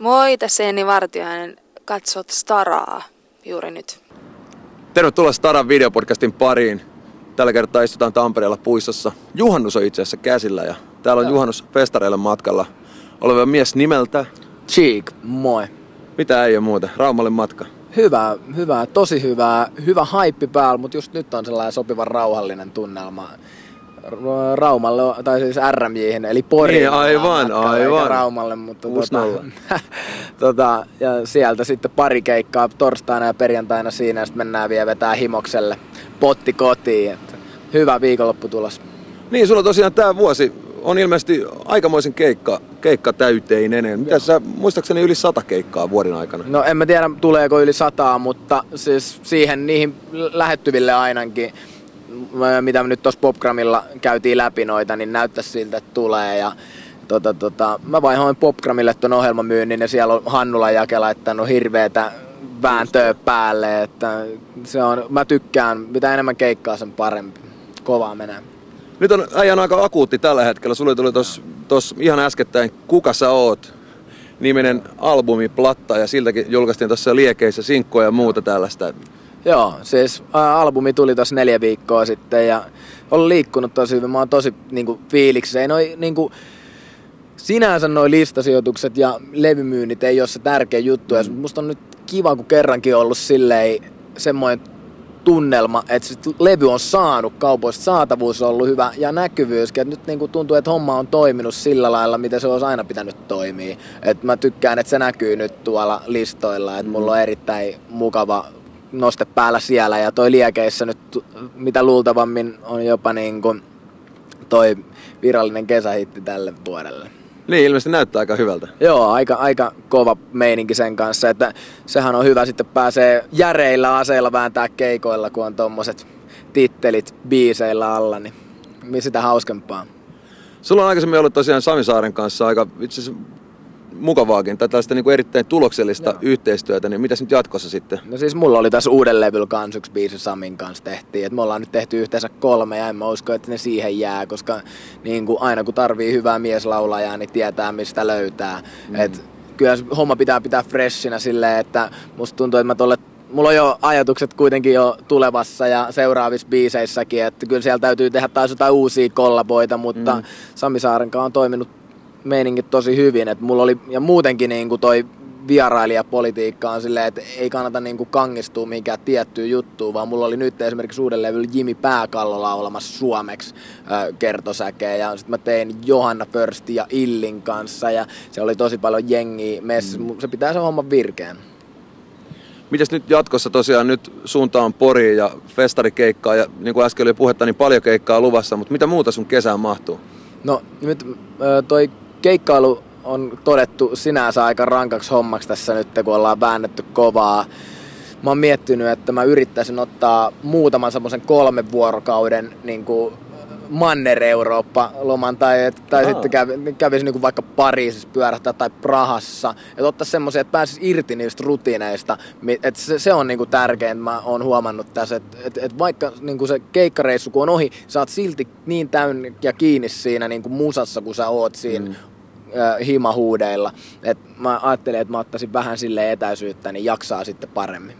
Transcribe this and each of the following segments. Moi, tässä Jenni Vartiainen. Katsot Staraa juuri nyt. Tervetuloa Staran videopodcastin pariin. Tällä kertaa istutaan Tampereella puistossa. Juhannus on itse asiassa käsillä ja täällä on juhannus festareille matkalla oleva mies nimeltä... Cheek, moi. Mitä ei ole muuta? Raumalle matka. Hyvä, tosi hyvää. Hyvä haippi päällä, mutta just nyt on sellainen sopivan rauhallinen tunnelma. Raumalle, tai siis RMJ:hen, eli Poriin. Niin, aivan. Raumalle, mutta ja sieltä sitten pari keikkaa torstaina ja perjantaina siinä, ja sitten mennään vielä vetää Himokselle potti kotiin. Et hyvä viikonlopputulos. Niin, sulla tosiaan tää vuosi on ilmeisesti aikamoisen keikka täyteinen. Mitäs sä, muistaakseni yli 100 keikkaa vuoden aikana? No en mä tiedä tuleeko yli 100, mutta siis siihen niihin lähettyville ainakin, mitä nyt tuossa Popgramilla käytiin läpi noita, niin näyttäisi siltä, että tulee. Ja, mä vaihoin Popgramille tuon ohjelmamyynnin ja siellä on Hannula jake laittanut hirveätä vääntöä päälle. Että se on, mä tykkään, mitä enemmän keikkaa sen parempi. Kovaa menee. Nyt on äijän aika akuutti tällä hetkellä. Sulle tuli tuossa ihan äskettäin Kuka sä oot -niminen albumi platta ja siltäkin julkaistiin tuossa Liekeissä sinkkoja ja muuta tällaista. Joo, siis albumi tuli tuossa 4 viikkoa sitten ja olen liikkunut tosi hyvin. Mä oon tosi fiiliksissä. Ei noi, sinänsä noi listasijoitukset ja levymyynnit ei ole se tärkeä juttu. Ja musta on nyt kiva, kun kerrankin on ollut silleen semmoinen tunnelma, että levy on saanut kaupoista, saatavuus on ollut hyvä ja näkyvyyskin. Nyt tuntuu, että homma on toiminut sillä lailla, mitä se olisi aina pitänyt toimia. Et mä tykkään, että se näkyy nyt tuolla listoilla. Et mulla on erittäin mukava noste päällä siellä ja toi Liekeissä nyt mitä luultavammin on jopa toi virallinen kesähitti tälle vuodelle. Niin, ilmeisesti näyttää aika hyvältä. Joo, aika kova meininki sen kanssa, että sehän on hyvä sitten pääsee järeillä aseilla vääntää keikoilla, kun on tommoset tittelit biiseillä alla, niin sitä hauskempaa. Sulla on aikaisemmin ollut tosiaan Sami Saaren kanssa aika itse asiassa mukavaakin, tai tällaista erittäin tuloksellista yhteistyötä, niin mitäs nyt jatkossa sitten? No siis mulla oli tässä uuden levyllä kans yksi biisi Samin kanssa tehtiin, että me ollaan nyt tehty yhteensä 3 ja en mä usko, että ne siihen jää, koska aina kun tarvii hyvää mieslaulajaa, niin tietää mistä löytää. Et kyllä homma pitää pitää freshinä silleen, että musta tuntuu, että mulla on jo ajatukset kuitenkin jo tulevassa ja seuraavissa biiseissäkin, että kyllä siellä täytyy tehdä taas jotain uusia kollaboita, mutta Sami Saaren kanssa on toiminut meiningit tosi hyvin, että mulla oli, ja muutenkin toi vierailijapolitiikka on silleen, että ei kannata kangistua mihinkään tiettyyn juttuun, vaan mulla oli nyt esimerkiksi uuden levyllä Jimi Pääkallo laulamassa suomeksi kertosäkeä, ja sitten mä tein Johanna Pörstia ja Illin kanssa, ja se oli tosi paljon jengiä messissä, se pitää se homma virkeän. Mitäs nyt jatkossa tosiaan nyt suuntaan Poriin ja festarikeikkaa, ja niin kuin äsken oli puhetta, niin paljon keikkaa luvassa, mutta mitä muuta sun kesään mahtuu? No nyt toi keikkailu on todettu sinänsä aika rankaksi hommaksi tässä nyt, kun ollaan väännetty kovaa. Mä oon miettinyt, että mä yrittäisin ottaa muutaman semmoisen 3 vuorokauden Manner-Eurooppa-loman tai sitten kävisin vaikka Pariisissa pyörähtää tai Prahassa. Että ottaisi semmoisia, että pääsis irti niistä rutiineista. Että se on tärkeintä, mä oon huomannut tässä. Että vaikka se keikkareissu kun on ohi, sä oot silti niin täynnä ja kiinni siinä musassa, kun sä oot siinä himahuudeilla. Että mä ajattelin, että mä ottaisin vähän silleen etäisyyttä, niin jaksaa sitten paremmin.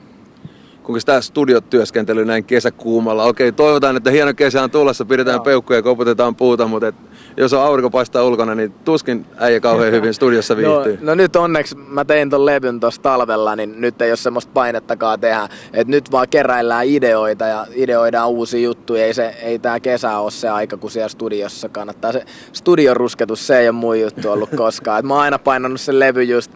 Onko tämä studiotyöskentely näin kesäkuumalla? Okei, toivotaan, että hieno kesä on tulossa, pidetään peukkuja ja koputetaan puuta, mutta jos on aurinko paistaa ulkona, niin tuskin äijä kauhean hyvin studiossa viihtyy. No nyt onneksi mä tein ton levyn tuossa talvella, niin nyt ei ole semmoista painettakaan tehdä. Et nyt vaan keräillään ideoita ja ideoidaan uusia juttuja. Ei tää kesä ole se aika, kun siellä studiossa kannattaa. Se studiorusketus, se ei ole mun juttu ollut koskaan. Et mä oon aina painanut sen levy just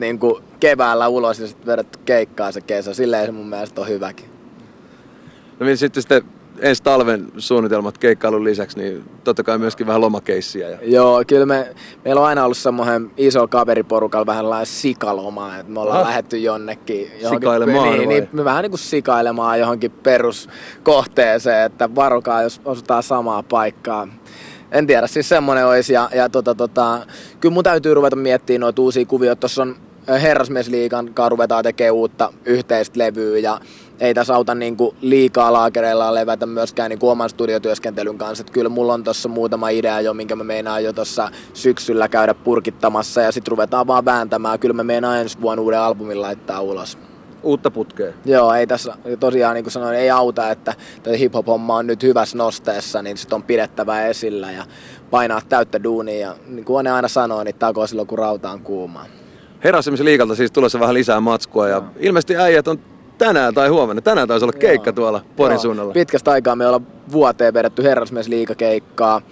keväällä ulos ja sitten vedetty keikkaa se kesä. Silleen se mun mielestä on hyväkin. No niin sitten ensi talven suunnitelmat keikkailun lisäksi, niin totta kai myöskin vähän lomakeissiä. Joo, kyllä meillä on aina ollut semmoinen iso kaveriporukalla vähän sikaloma, että me ollaan lähdetty jonnekin. Sikailemaan niin, vähän sikailemaan johonkin peruskohteeseen, että varokaa, jos osutaan samaa paikkaa. En tiedä, siis semmoinen olisi. Ja kyllä mun täytyy ruveta miettimään noita uusia kuvioita. Tuossa on Herrasmiesliigan kanssa ruvetaan tekemään uutta yhteistä levyä ja ei tässä auta niinku liikaa laakereillaan levätä myöskään niinku oman studiotyöskentelyn kanssa. Et kyllä mulla on tuossa muutama idea jo, minkä mä meinaan jo tuossa syksyllä käydä purkittamassa ja sitten ruvetaan vaan vääntämään. Kyllä mä meinaan ensi vuonna uuden albumin laittaa ulos. Uutta putkea. Joo, ei tässä tosiaan niin kuin sanoin, ei auta, että hip-hop-homma on nyt hyvässä nosteessa, niin sit on pidettävä esillä ja painaa täyttä duunia. Ja niin kuin ne aina sanoo, niin takoo silloin, kun rauta on kuumaa. Herrasmiesliigalta siis tulossa vähän lisää matskua ja ilmeisesti äijät on tänään tai huomenna. Tänään taisi olla keikka tuolla Porin suunnalla. Pitkästä aikaa me ollaan vuoteen vedetty herrasmiesliigakeikkaa.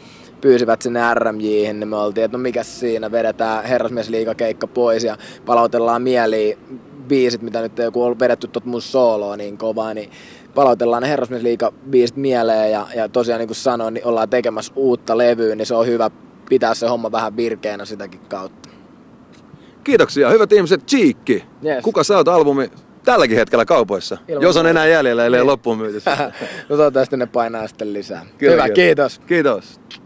Pyysivät sinne RMJ:hen, niin me oltiin, että no mikäs siinä, vedetään herrasmiesliigakeikka pois ja palautellaan mieliin biisit, mitä nyt joku on vedetty tuot mun sooloa niin kovaa, niin palautellaan ne herrasmiesliigabiisit mieleen ja tosiaan niin kuin sanoin, niin ollaan tekemässä uutta levyä, niin se on hyvä pitää se homma vähän virkeänä sitäkin kautta. Kiitoksia, hyvät ihmiset, Cheekki. Yes. Kuka sä oot albumi tälläkin hetkellä kaupoissa? Ilman jos on enää jäljellä, ellei loppuun myytyssä. No toivottavasti ne painaa sitten lisää. Kyllä, hyvä, kiitos. Kiitos.